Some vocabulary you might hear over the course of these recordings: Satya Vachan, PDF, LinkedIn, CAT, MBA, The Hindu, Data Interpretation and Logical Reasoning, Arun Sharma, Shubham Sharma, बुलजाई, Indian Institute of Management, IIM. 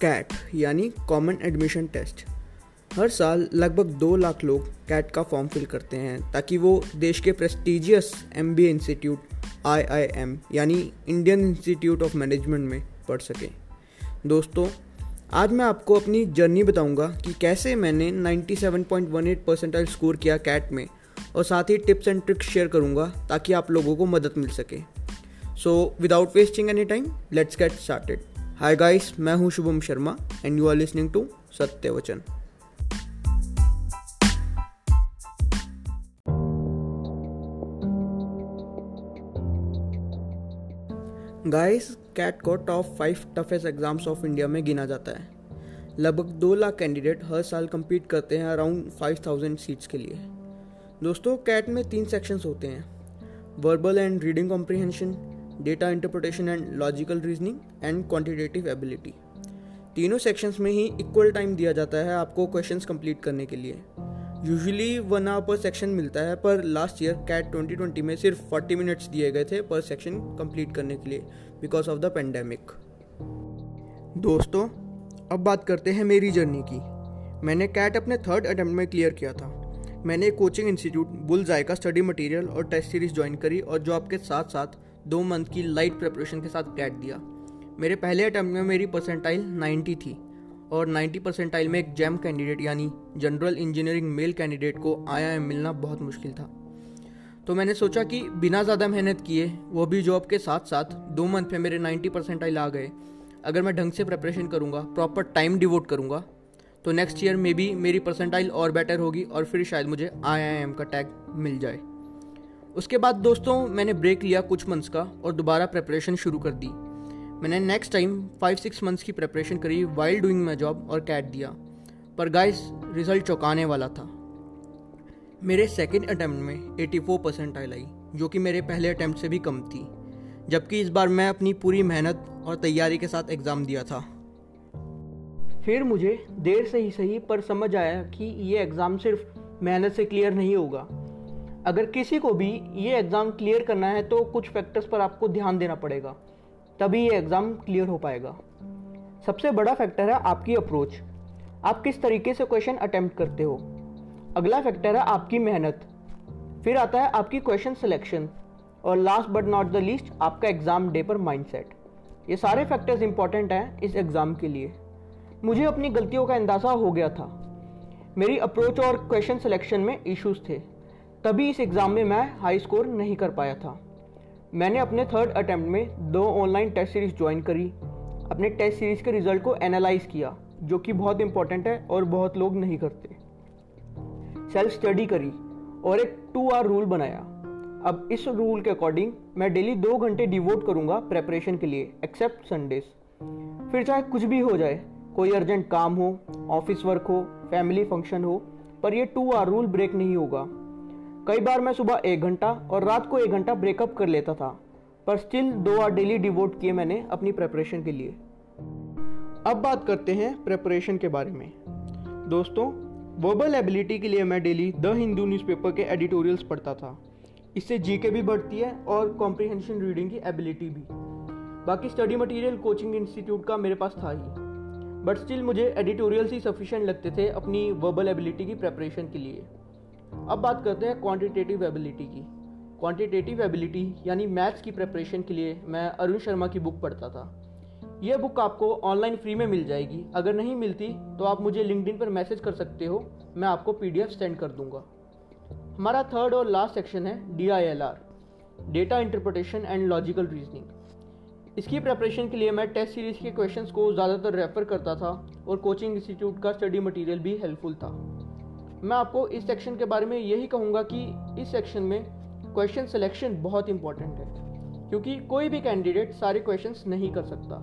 Cat यानी common admission test. हर साल लगभग 2 लाख लोग कैट का फॉर्म फिल करते हैं ताकि वो देश के प्रेस्टीजियस MBA इंस्टीट्यूट IIM यानी इंडियन इंस्टीट्यूट ऑफ मैनेजमेंट में पढ़ सकें। दोस्तों, आज मैं आपको अपनी जर्नी बताऊंगा कि कैसे मैंने 97.18% स्कोर किया कैट में, और साथ ही टिप्स एंड ट्रिक्स शेयर करूंगा ताकि आप लोगों को मदद मिल सके। So without wasting any time, let's get started. Hi guys, मैं हूं Shubham Sharma and you are listening to Satya Vachan. Guys, CAT को top 5 toughest exams of India में गिना जाता है। लगभग 2 लाख कैंडिडेट हर साल कम्पीट करते हैं अराउंड 5,000 सीट्स के लिए। दोस्तों, कैट में 3 सेक्शंस होते हैं: verbal and reading comprehension, data interpretation and logical reasoning and quantitative ability. तीनों सेक्शंस में ही इक्वल टाइम दिया जाता है आपको क्वेश्चंस कंप्लीट करने के लिए। यूजुअली 1 आवर पर सेक्शन मिलता है, पर लास्ट ईयर कैट 2020 में सिर्फ 40 मिनट्स दिए गए थे पर सेक्शन कंप्लीट करने के लिए बिकॉज ऑफ द पेंडेमिक। दोस्तों, अब बात करते हैं मेरी जर्नी की। मैंने कैट अपने 3rd अटैम्प्ट में क्लियर किया था। मैंने कोचिंग इंस्टीट्यूट बुलजाई का स्टडी मटेरियल और टेस्ट सीरीज ज्वाइन करी और जॉब के साथ साथ 2 मंथ की लाइट प्रिपरेशन के साथ कैट दिया। मेरे पहले अटैम्प्ट में मेरी परसेंटाइल 90 थी और 90 परसेंटाइल में एक जेम कैंडिडेट यानी जनरल इंजीनियरिंग मेल कैंडिडेट को IIM मिलना बहुत मुश्किल था। तो मैंने सोचा कि बिना ज़्यादा मेहनत किए, वो भी जॉब के साथ साथ 2 मंथ में मेरे 90 परसेंटाइल आ गए, अगर मैं ढंग से प्रिपरेशन करूँगा, प्रॉपर टाइम डिवोट करूँगा तो नेक्स्ट ईयर में भी मेरी परसेंटाइल और बेटर होगी और फिर शायद मुझे IIM का टैग मिल जाए। उसके बाद दोस्तों मैंने ब्रेक लिया कुछ मंथ्स का और दोबारा प्रिपरेशन शुरू कर दी। मैंने नेक्स्ट टाइम 5-6 मंथ्स की प्रिपरेशन करी वाइल डूइंग माई जॉब और कैट दिया। पर गाइस, रिजल्ट चौंकाने वाला था। मेरे सेकंड अटैम्प्ट में 84 परसेंटाइल आई, जो कि मेरे पहले अटैम्प्ट से भी कम थी, जबकि इस बार मैं अपनी पूरी मेहनत और तैयारी के साथ एग्ज़ाम दिया था। फिर मुझे देर से ही सही पर समझ आया कि ये एग्ज़ाम सिर्फ मेहनत से क्लियर नहीं होगा। अगर किसी को भी ये एग्ज़ाम क्लियर करना है तो कुछ फैक्टर्स पर आपको ध्यान देना पड़ेगा, तभी ये एग्ज़ाम क्लियर हो पाएगा। सबसे बड़ा फैक्टर है आपकी अप्रोच, आप किस तरीके से क्वेश्चन अटेम्प्ट करते हो। अगला फैक्टर है आपकी मेहनत, फिर आता है आपकी क्वेश्चन सिलेक्शन, और last but not the least आपका एग्ज़ाम डे पर माइंडसेट। ये सारे फैक्टर्स इंपॉर्टेंट हैं इस एग्ज़ाम के लिए। मुझे अपनी गलतियों का अंदाज़ा हो गया था। मेरी अप्रोच और क्वेश्चन सिलेक्शन में इश्यूज़ थे, तभी इस एग्ज़ाम में मैं हाई स्कोर नहीं कर पाया था। मैंने अपने 3rd अटैम्प्ट में 2 ऑनलाइन टेस्ट सीरीज़ ज्वाइन करी, अपने टेस्ट सीरीज़ के रिज़ल्ट को एनालाइज़ किया, जो कि बहुत इंपॉर्टेंट है और बहुत लोग नहीं करते। सेल्फ स्टडी करी और एक 2 आवर रूल बनाया। अब इस रूल के अकॉर्डिंग मैं डेली 2 घंटे डिवोट करूँगा प्रेपरेशन के लिए, एक्सेप्ट संडेज। फिर चाहे कुछ भी हो जाए, कोई अर्जेंट काम हो, ऑफिस वर्क हो, फैमिली फंक्शन हो, पर यह 2 आवर रूल ब्रेक नहीं होगा। कई बार मैं सुबह 1 घंटा और रात को 1 घंटा ब्रेकअप कर लेता था, पर स्टिल 2 आवर डेली डिवोट किए मैंने अपनी प्रेपरेशन के लिए। अब बात करते हैं प्रेपरेशन के बारे में। दोस्तों, वर्बल एबिलिटी के लिए मैं डेली द हिंदू न्यूज़पेपर के एडिटोरियल्स पढ़ता था। इससे जीके भी बढ़ती है और कॉम्प्रिहेंशन रीडिंग की एबिलिटी भी। बाकी स्टडी मटीरियल कोचिंग इंस्टीट्यूट का मेरे पास था ही, बट स्टिल मुझे एडिटोरियल्स ही सफिशेंट लगते थे अपनी वर्बल एबिलिटी की प्रेपरेशन के लिए। अब बात करते हैं क्वांटिटेटिव एबिलिटी की। क्वांटिटेटिव एबिलिटी यानी मैथ्स की प्रेपरेशन के लिए मैं अरुण शर्मा की बुक पढ़ता था। यह बुक आपको ऑनलाइन फ्री में मिल जाएगी, अगर नहीं मिलती तो आप मुझे LinkedIn पर मैसेज कर सकते हो, मैं आपको PDF सेंड कर दूंगा। हमारा 3rd और लास्ट सेक्शन है DILR, data interpretation and logical reasoning. इसकी प्रेपरेशन के लिए मैं टेस्ट सीरीज़ के क्वेश्चन को ज़्यादातर रेफर करता था और कोचिंग इंस्टीट्यूट का स्टडी मटीरियल भी हेल्पफुल था। मैं आपको इस सेक्शन के बारे में यही कहूँगा कि इस सेक्शन में क्वेश्चन सिलेक्शन बहुत इंपॉर्टेंट है, क्योंकि कोई भी कैंडिडेट सारे क्वेश्चंस नहीं कर सकता।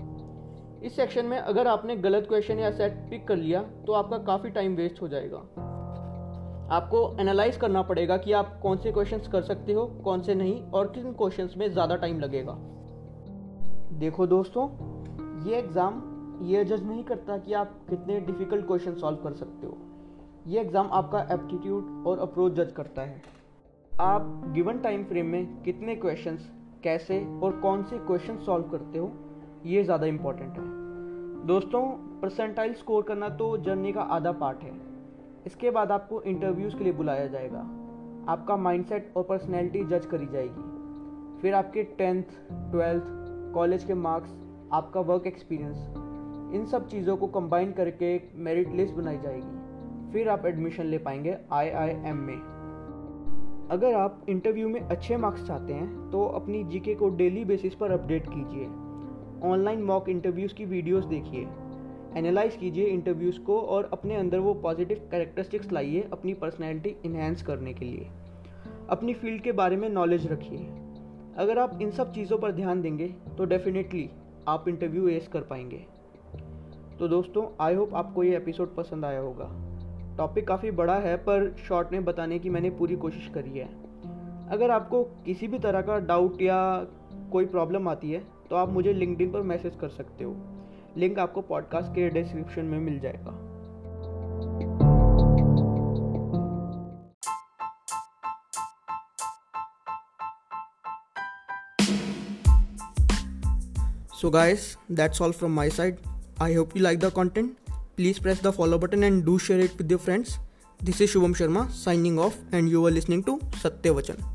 इस सेक्शन में अगर आपने गलत क्वेश्चन या सेट पिक कर लिया तो आपका काफ़ी टाइम वेस्ट हो जाएगा। आपको एनालाइज करना पड़ेगा कि आप कौन से क्वेश्चंस कर सकते हो, कौन से नहीं, और किन क्वेश्चंस में ज़्यादा टाइम लगेगा। देखो दोस्तों, ये एग्ज़ाम ये जज नहीं करता कि आप कितने डिफ़िकल्ट क्वेश्चन सॉल्व कर सकते हो। ये एग्ज़ाम आपका एप्टीट्यूड और अप्रोच जज करता है। आप गिवन टाइम फ्रेम में कितने क्वेश्चंस, कैसे और कौन से क्वेश्चन सॉल्व करते हो, ये ज़्यादा इम्पॉर्टेंट है। दोस्तों, परसेंटाइल स्कोर करना तो जर्नी का आधा पार्ट है। इसके बाद आपको इंटरव्यूज़ के लिए बुलाया जाएगा, आपका माइंडसेट और पर्सनैलिटी जज करी जाएगी, फिर आपके 10th 12th कॉलेज के मार्क्स, आपका वर्क एक्सपीरियंस, इन सब चीज़ों को कंबाइन करके एक मेरिट लिस्ट बनाई जाएगी, फिर आप एडमिशन ले पाएंगे IIM में। अगर आप इंटरव्यू में अच्छे मार्क्स चाहते हैं तो अपनी जीके को डेली बेसिस पर अपडेट कीजिए, ऑनलाइन मॉक इंटरव्यूज़ की वीडियोस देखिए, एनालाइज कीजिए इंटरव्यूज़ को और अपने अंदर वो पॉजिटिव कैरेक्टरिस्टिक्स लाइए अपनी पर्सनैलिटी इन्हेंस करने के लिए। अपनी फील्ड के बारे में नॉलेज रखिए। अगर आप इन सब चीज़ों पर ध्यान देंगे तो डेफिनेटली आप इंटरव्यू एस कर पाएंगे। तो दोस्तों, आई होप आपको ये एपिसोड पसंद आया होगा। टॉपिक काफ़ी बड़ा है पर शॉर्ट में बताने की मैंने पूरी कोशिश करी है। अगर आपको किसी भी तरह का डाउट या कोई प्रॉब्लम आती है तो आप मुझे लिंक्डइन पर मैसेज कर सकते हो, लिंक आपको पॉडकास्ट के डिस्क्रिप्शन में मिल जाएगा। So guys, that's all from my side. I hope you like the content. Please press the follow button and do share it with your friends. This is Shubham Sharma signing off and you are listening to Satya Vachan.